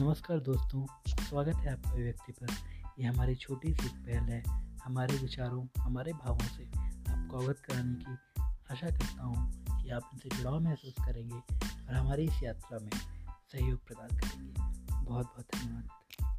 नमस्कार दोस्तों, स्वागत है आपका व्यक्ति पर। यह हमारी छोटी सी पहल है, हमारे विचारों, हमारे भावों से आपको अवगत कराने की। आशा करता हूँ कि आप इनसे जुड़ाव महसूस करेंगे और हमारी इस यात्रा में सहयोग प्रदान करेंगे। बहुत बहुत धन्यवाद।